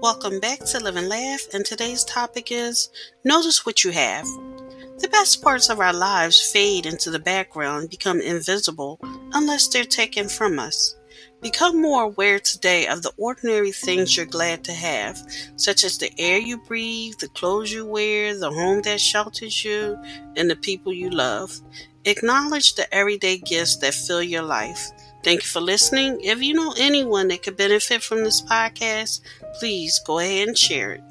Welcome back to Live and Laugh, and today's topic is Notice What You Have. The best parts of our lives fade into the background and become invisible unless they're taken from us. Become more aware today of the ordinary things you're glad to have, such as the air you breathe, the clothes you wear, the home that shelters you, and the people you love. Acknowledge the everyday gifts that fill your life. Thank you for listening. If you know anyone that could benefit from this podcast, please go ahead and share it.